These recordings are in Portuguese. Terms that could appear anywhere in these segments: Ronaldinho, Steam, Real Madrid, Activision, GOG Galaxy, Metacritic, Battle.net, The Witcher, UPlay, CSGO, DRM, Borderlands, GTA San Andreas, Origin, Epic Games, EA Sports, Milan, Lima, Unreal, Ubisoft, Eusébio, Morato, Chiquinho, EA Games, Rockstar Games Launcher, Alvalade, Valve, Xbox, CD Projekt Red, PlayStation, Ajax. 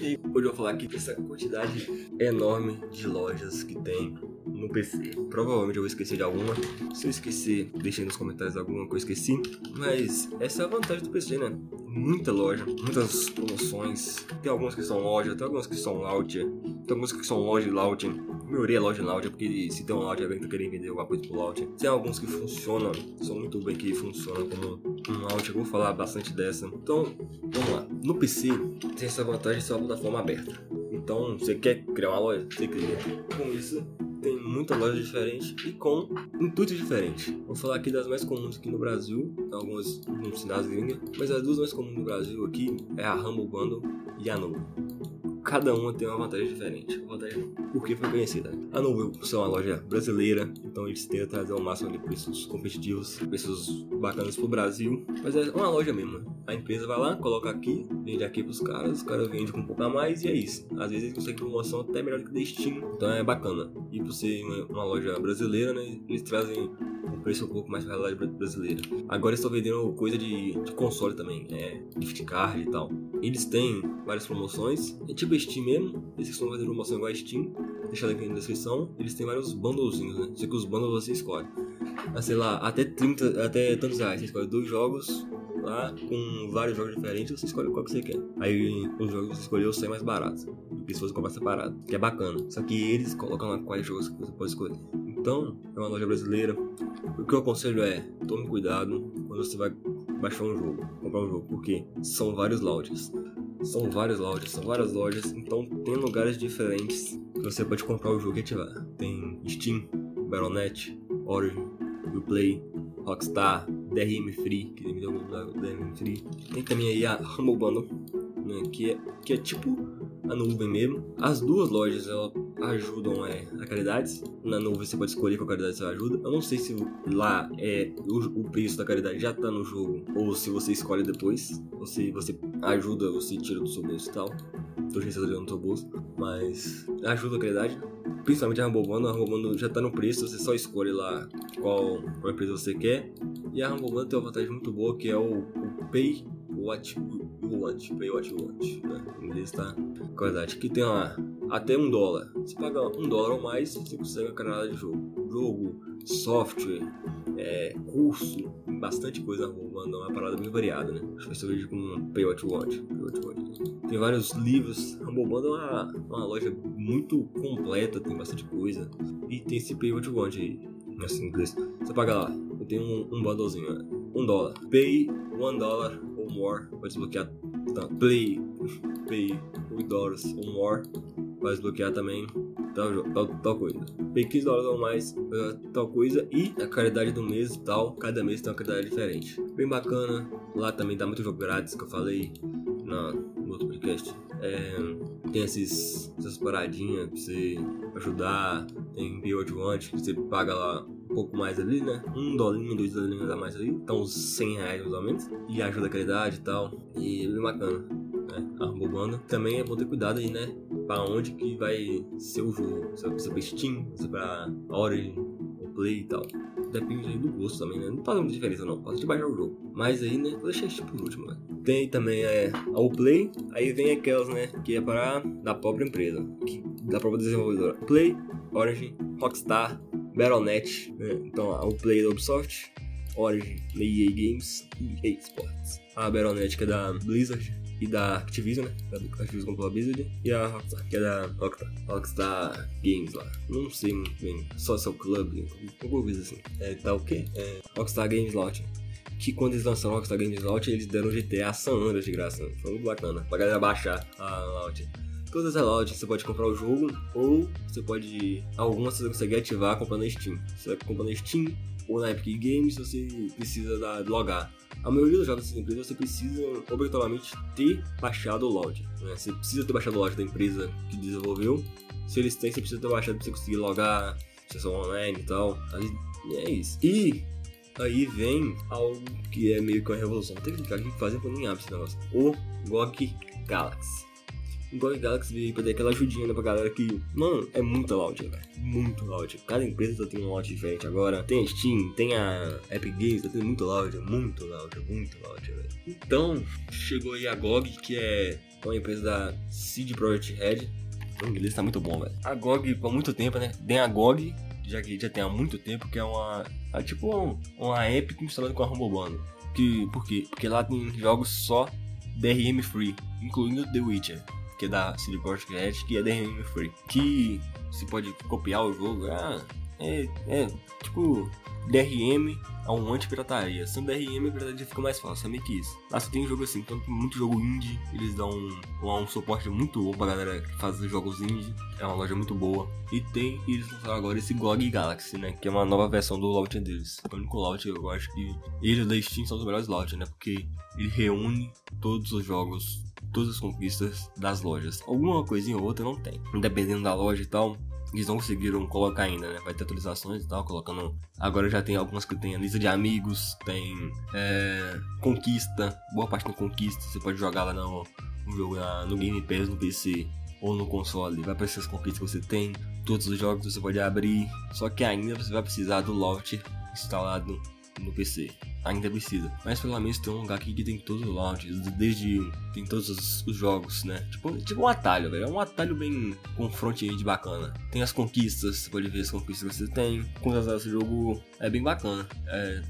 E hoje eu vou falar aqui dessa quantidade enorme de lojas que tem no PC. Provavelmente eu vou esquecer de alguma. Se eu esquecer, deixei nos comentários alguma que eu esqueci. Mas essa é a vantagem do PC, né? Muita loja, muitas promoções. Tem algumas que são loja, tem algumas que são launcher. Tem algumas que são loja e launcher. A maioria é loja e launcher, porque se tem um launcher alguém tá querendo vender alguma coisa pro launcher. Tem alguns que funcionam, são muito bem que funcionam como um launcher. Vou falar bastante dessa. Então, vamos lá. No PC, tem essa vantagem só da forma aberta. Então, você quer criar uma loja? Você cria. Com isso, tem muita loja diferente e com intuito diferente. Vou falar aqui das mais comuns aqui no Brasil, algumas não se nas gringas, mas as duas mais comuns no Brasil aqui é a Humble Bundle e a Nuba. Cada uma tem uma vantagem diferente. Vantagem porque foi conhecida. A Nuba é uma loja brasileira, então eles tentam trazer ao máximo de preços competitivos, preços bacanas pro Brasil, mas é uma loja mesmo. A empresa vai lá, coloca aqui, vende aqui pros caras, os caras vendem com um pouco a mais e é isso. Às vezes eles conseguem promoção até melhor que o destino, então é bacana. E por ser uma loja brasileira, né, eles trazem um preço um pouco mais pra realidade brasileira. Agora eles estão vendendo coisa de console também, gift card e tal. Eles têm várias promoções, é tipo Steam mesmo, eles estão fazendo promoção igual a Steam, deixa aqui na descrição. Eles têm vários bundlezinhos, né, só que os bundles você escolhe. Sei lá, até tantos reais, você escolhe 2 jogos. Lá com vários jogos diferentes, você escolhe qual que você quer. Aí os jogos que você escolheu saem mais baratos do que se fosse comprar separado, que é bacana. Só que eles colocam lá quais jogos que você pode escolher. Então, é uma loja brasileira. O que eu aconselho é, tome cuidado quando você vai baixar um jogo, comprar um jogo, porque são vários lojas. São várias lojas, então tem lugares diferentes que você pode comprar o jogo que ativar. Tem Steam, Battle.net, Origin, UPlay, Rockstar, DRM Free, que me deu DRM Free. Tem também aí a Humble Bundle, né, que é tipo a Nuba mesmo. As duas lojas elas ajudam a caridades. Na Nuba você pode escolher qual caridade você ajuda. Eu não sei se lá o preço da caridade já tá no jogo, ou se você escolhe depois, ou se você ajuda, você tira do seu bolso e tal. Tô recebendo no seu bolso, mas ajuda a caridade. Principalmente a Humble Bundle já tá no preço, você só escolhe lá qual empresa você quer. E a Humble Bundle tem uma vantagem muito boa que é o Pay What You Want, Pay What You Want, né? Em inglês tá qualidade, que tem lá até $1, você paga $1 ou mais, você consegue a caralhada de jogo, software, curso, bastante coisa na Humble Bundle, é uma parada bem variada, né? Acho que esse vídeo com Pay What You Want, Pay What You Want. Tem vários livros, a Humble Bundle é uma loja muito completa, tem bastante coisa, e tem esse Pay What You Want aí, assim, em inglês, você paga lá. Eu tenho um bundlezinho, né? $1. Pay $1 ou more, vai desbloquear. Tá. Pay $8 ou more, vai desbloquear também tal coisa. Pay $15 ou mais, tal coisa. E a caridade do mês e tal, cada mês tem uma caridade diferente. Bem bacana. Lá também dá muito jogo grátis, que eu falei no outro podcast. Tem essas paradinhas pra você ajudar. Tem Pay What You Want, que você paga lá um pouco mais ali, né? $1, $2 a mais ali. Então, R$100 mais ou menos. E ajuda a caridade e tal. E é bem bacana, né? A Humble Bundle. Também é bom ter cuidado aí, né? Pra onde que vai ser o jogo. Você vai pra Steam, você vai pra Origin, Play e tal. Depende aí do gosto também, né? Não faz muita diferença, não. Pode baixar o jogo. Mas aí, né? Vou deixar isso por último, né? Tem também a UPlay. Aí vem aquelas, né? Que é para da própria empresa. Da própria desenvolvedora. Play, Origin, Rockstar, Battle.net, né? Então a UPlay da Ubisoft, Origin da EA Games e EA Sports. A Battle.net que é da Blizzard e da Activision, né? Da Activision comprou a Blizzard. E a Rockstar, que é da Rockstar Games lá. Não sei muito bem, Social Club, alguma coisa assim. Tá o quê? Rockstar Games Launcher. Que quando eles lançaram o Rockstar Games Launcher, eles deram GTA San Andreas de graça. Foi muito bacana, pra galera baixar a Launcher. Todas as lojas você pode comprar o jogo, ou você pode... Algumas você consegue ativar comprando na Steam. Você vai comprando na Steam ou na Epic Games, você precisa logar. A maioria dos jogos dessas empresas você precisa obrigatoriamente ter baixado o launcher, né? Você precisa ter baixado o launcher da empresa que desenvolveu. Se eles têm, você precisa ter baixado pra você conseguir logar, sessão online e tal. Aí é isso. E aí vem algo que é meio que uma revolução técnica que fazem pra ninguém abrir esse negócio. O GOG Galaxy. o GOG Galaxy veio pra dar aquela ajudinha, né, pra galera que... Mano, é muito loud, velho. Muito loud. Cada empresa tá tendo um loud diferente agora. Tem a Steam, tem a Epic Games, tá tendo muito loud. Muito loud, muito loud, velho. Então, chegou aí a GOG, que é uma empresa da CD Projekt Red. O inglês tá muito bom, velho. A GOG, por muito tempo, né? Tem a GOG, já que já tem há muito tempo, que é uma... É tipo uma Epic misturada com a Humble Bundle. Por quê? Porque lá tem jogos só DRM Free, incluindo The Witcher, que é da CD Projekt Red, que é DRM Free. Que você pode copiar o jogo, é tipo DRM a um anti-pirataria. Sem DRM, a pirataria fica mais fácil, é meio que isso. Lá só tem jogo assim, então tem muito jogo indie, eles dão um suporte muito bom pra galera que faz jogos indie, é uma loja muito boa. E eles lançaram agora esse GOG Galaxy, né, que é uma nova versão do launcher deles. O único launcher, eu acho que eles da Steam são os melhores launchers, né, porque ele reúne todos os jogos, todas as conquistas das lojas. Alguma coisinha ou outra não tem, dependendo da loja e tal. Eles não conseguiram colocar ainda, né? Vai ter atualizações e tal, colocando... Agora já tem algumas que tem a lista de amigos, tem... Conquista, boa parte da conquista. Você pode jogar lá no jogo, no Game Pass, no PC ou no console. Vai aparecer as conquistas que você tem. Todos os jogos você pode abrir. Só que ainda você vai precisar do launcher instalado no PC. Ainda precisa. Mas pelo menos tem um lugar aqui que tem todos os launchers, tem todos os jogos, né? Tipo um atalho, velho. É um atalho bem com front-end bacana. Tem as conquistas, você pode ver as conquistas que você tem. Quantas horas você jogou, é bem bacana.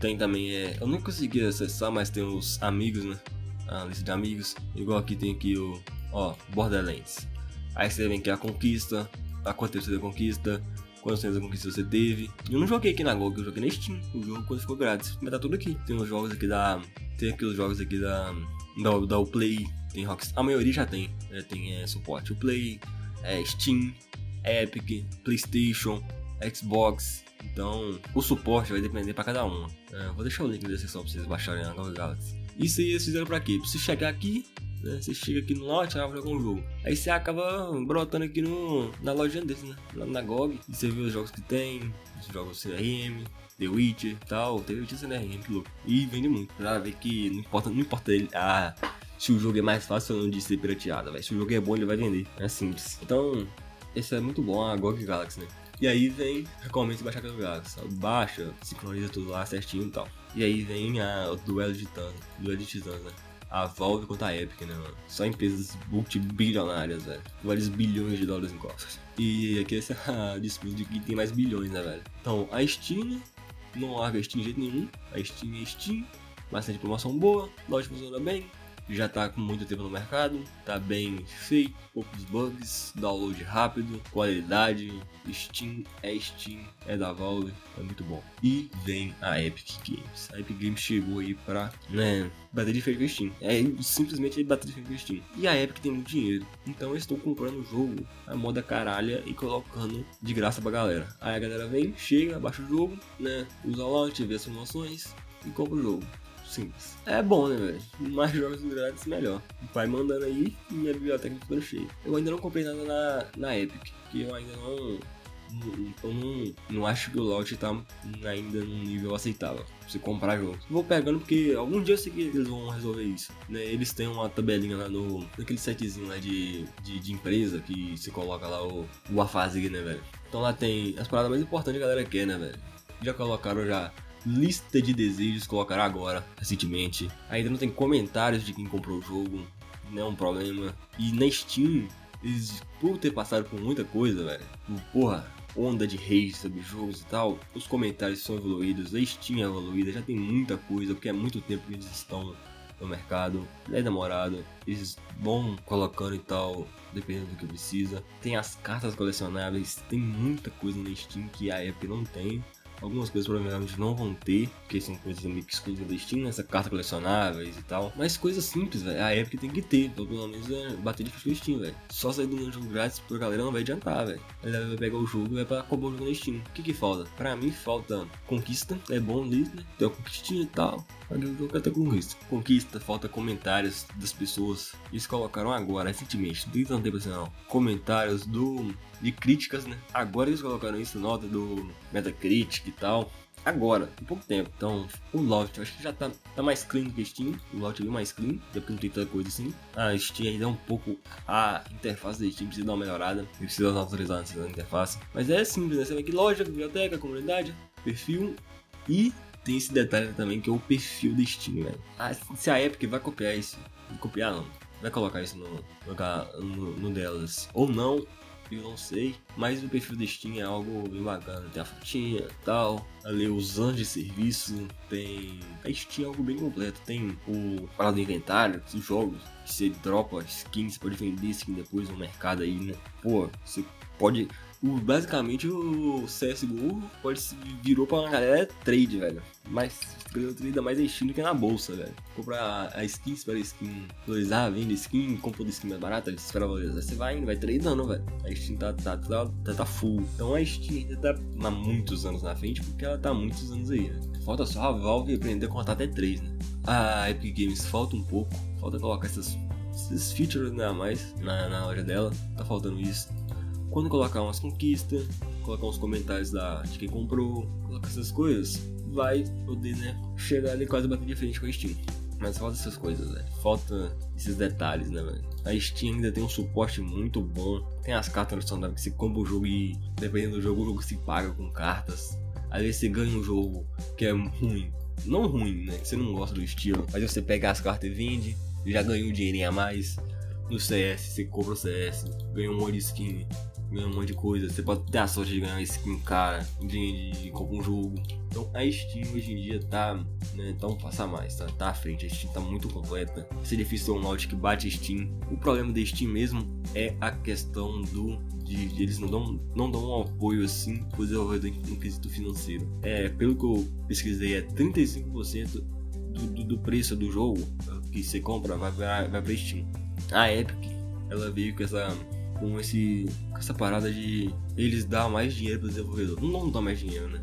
Tem também, eu não consegui acessar, mas tem os amigos, né? A lista de amigos. Igual aqui tem aqui Borderlands. Aí você vem aqui a conquista, a quantidade da conquista. Quantas conquistas você teve? Eu não joguei aqui na GOG, eu joguei na Steam. O jogo quando ficou grátis, mas tá tudo aqui. Tem os jogos aqui da... Tem aqui os jogos aqui da UPlay. Tem Rockstar, a maioria já tem. Tem suporte UPlay, Steam, Epic, PlayStation, Xbox. Então, o suporte vai depender pra cada um. Vou deixar o link na descrição pra vocês baixarem a GOG Galaxy. Isso aí eles fizeram pra quê? Pra você chegar aqui, né? Você chega aqui no lote, acaba jogando um jogo. Aí você acaba brotando aqui na lojinha deles, né? Lá na GOG. E você vê os jogos que tem, os jogos CRM, The Witcher e tal. The Witcher CRM, que louco. E vende muito. Pra ver que não importa ele. Se o jogo é mais fácil ou não de ser pirateado, véio. Se o jogo é bom, ele vai vender. É simples. Então, esse é muito bom, a GOG Galaxy, né? E aí vem, recomendo baixar a GOG Galaxy. Baixa, sincroniza tudo lá certinho e tal. E aí vem o duelo de titãs, né? A Valve contra a Epic, né, mano? Só empresas multibilionárias, velho. Vários bilhões de dólares em cofres. E aqui é essa disputa de que tem mais bilhões, né, velho? Então, a Steam, não larga a Steam de jeito nenhum. A Steam é Steam, bastante promoção boa, loja funciona bem. Já tá com muito tempo no mercado, tá bem feito, poucos bugs, download rápido, qualidade. Steam, é da Valve, é muito bom. E vem a Epic Games. A Epic Games chegou aí pra, né, bater de frente com a Steam. Simplesmente bater de frente com a Steam. E a Epic tem muito dinheiro, então eu estou comprando o jogo a moda caralha e colocando de graça pra galera. Aí a galera vem, chega, baixa o jogo, né, usa o launch, vê as promoções e compra o jogo. Simples. É bom, né, velho? Mais jogos grátis, melhor. Vai mandando aí e minha biblioteca ficando cheia. Eu ainda não comprei nada na Epic, que eu ainda não acho que o launch tá ainda num nível aceitável pra você comprar jogos. Vou pegando porque algum dia eu sei que eles vão resolver isso, né? Eles têm uma tabelinha lá naquele sitezinho lá de empresa que você coloca lá o AFASIG, né, velho? Então lá tem as paradas mais importantes que a galera quer, né, velho? Já colocaram já... Lista de desejos colocaram agora, recentemente. Ainda não tem comentários de quem comprou o jogo, não é um problema. E na Steam, eles, por ter passado por muita coisa, velho, onda de reis sobre jogos e tal, os comentários são evoluídos, a Steam é evoluída, já tem muita coisa, porque é muito tempo que eles estão no mercado, é demorado, eles vão colocando e tal, dependendo do que precisa. Tem as cartas colecionáveis, tem muita coisa na Steam que a Epic não tem. Algumas coisas provavelmente não vão ter, porque são coisas meio que exclusivas da Steam, essa carta colecionáveis e tal. Mas coisas simples, velho, a Epic tem que ter, então, pelo menos bater de frente com a Steam, velho. Só sair do jogo grátis pra galera não vai adiantar, velho. A galera vai pegar o jogo e vai pra comprar o jogo na Steam. O que falta? Pra mim falta conquista, é bom ali, né? Tem a conquistinha e tal, pra que o jogo até conquista. Conquista, falta comentários das pessoas. Eles colocaram agora, recentemente, desde tanto tempo assim não, comentários de críticas, né? Agora eles colocaram isso, nota do Metacritic, e tal, agora, em pouco tempo. Então, o lote, eu acho que já tá mais clean que a Steam, o lote é bem mais clean, até porque não tem tanta coisa assim. A Steam ainda é um pouco, a interface da Steam precisa dar uma melhorada, precisa autorizar na interface. Mas é simples, né? Você vai aqui, loja, biblioteca, comunidade, perfil e... tem esse detalhe também, que é o perfil da Steam, velho. Se a Epic vai copiar isso, copiar não, vai colocar isso no delas ou não, eu não sei. Mas o perfil da Steam é algo bem bacana, tem a fotinha e tal, ali os anos de serviço, tem... a Steam é algo bem completo, tem o parado do inventário, os jogos, você dropa skins, você pode vender skin depois no mercado aí, né? Pô, você pode... basicamente o CSGO virou pra uma galera trade, velho. Mas eu trade mais em Steam do que na bolsa, velho. Comprar a skin, espera a skin valorizar, vende skin, compra a skin mais barata, espera valorizar. Você vai indo, vai tradando, velho. A Steam tá full. Então a Steam ainda tá há muitos anos na frente, porque ela tá há muitos anos aí, né? Falta só a Valve aprender a contar até 3, né? A Epic Games falta um pouco, falta colocar esses features ainda mais na loja dela. Tá faltando isso. Quando colocar umas conquistas, colocar uns comentários de quem comprou, colocar essas coisas, vai poder, né, chegar ali quase bater de frente com a Steam. Mas falta essas coisas, velho. Falta esses detalhes, né, velho. A Steam ainda tem um suporte muito bom. Tem as cartas adicionais que você compra o jogo e, dependendo do jogo, o jogo se paga com cartas. Aí você ganha um jogo que é ruim. Não ruim, né, que você não gosta do estilo. Mas você pega as cartas e vende, já ganhou um dinheirinho a mais. No CS, você compra o CS, ganha um monte de skin, ganha um monte de coisa, você pode ter a sorte de ganhar skin cara, de comprar um jogo. Então a Steam hoje em dia tá, né, tá um passo a mais, tá à frente, a Steam tá muito completa. Se é difícil ter um lote que bate a Steam, o problema da Steam mesmo é a questão de eles não dão um apoio assim pro desenvolvedor em quesito financeiro. Pelo que eu pesquisei, é 35% do preço do jogo que você compra vai pra Steam. A Epic, ela veio com essa parada de eles dar mais dinheiro pro desenvolvedor. Não dá mais dinheiro, né?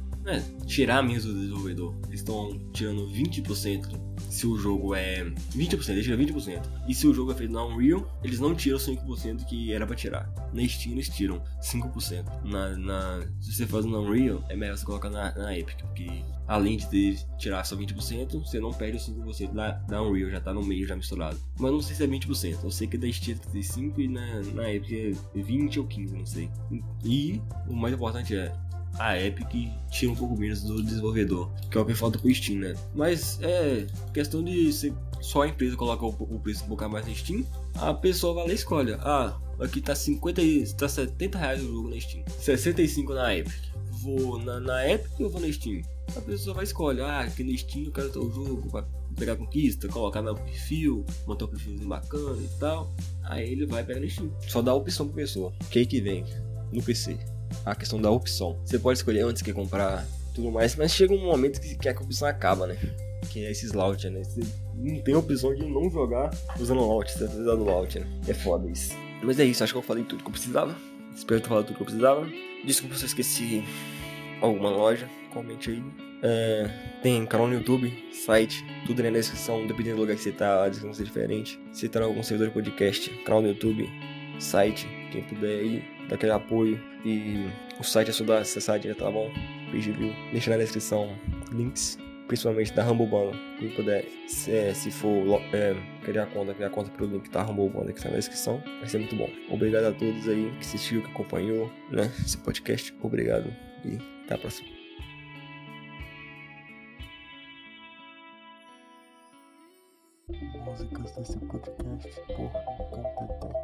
Tirar mesmo do desenvolvedor. Eles estão tirando 20% se o jogo é... 20%, eles tiram 20%. E se o jogo é feito na Unreal, eles não tiram 5% que era pra tirar. Na Steam eles tiram 5%. Se você faz na Unreal, é melhor você colocar na Epic, porque além de tirar só 20%, você não perde os 5% da Unreal, já tá no meio, já misturado. Mas não sei se é 20%, eu sei que da Steam é 35% e na Epic é 20% ou 15%, não sei. E o mais importante é... a Epic tira um pouco menos do desenvolvedor, que é o que falta com o Steam, né? Mas é questão de ser só a empresa colocar o preço um pouco mais na Steam, a pessoa vai lá e escolhe. Aqui tá R$70 o jogo na Steam, R$65 na Epic. Vou na Epic ou vou na Steam? A pessoa vai escolher, aqui na Steam eu quero ter o jogo, pra pegar conquista, colocar meu perfil, montar um perfilzinho bacana e tal. Aí ele vai pegar na Steam. Só dá a opção pra pessoa. O que é que vem no PC? A questão da opção, você pode escolher antes que comprar, tudo mais, mas chega um momento que a opção acaba, né? Que é esses launcher, né? Você não tem a opção de não jogar usando launcher, você precisa do launcher, né? É foda isso. Mas é isso, acho que eu falei tudo que eu precisava. Espero ter falado tudo que eu precisava. Desculpa se eu esqueci alguma loja, comente aí. Tem canal no YouTube, site, tudo aí na descrição, dependendo do lugar que você tá, a descrição é diferente. Se tá em algum servidor de podcast, canal no YouTube, site, quem puder aí, dá aquele apoio. E o site é só dar acessar direto, tá bom? Page view. Deixa na descrição links, principalmente da Humble Bundle. Quem puder, se for criar conta pro link da Humble Bundle que tá na descrição, vai ser muito bom. Obrigado a todos aí que assistiu, que acompanhou, né, esse podcast. Obrigado e até a próxima. Músicas desse podcast por Metacritic.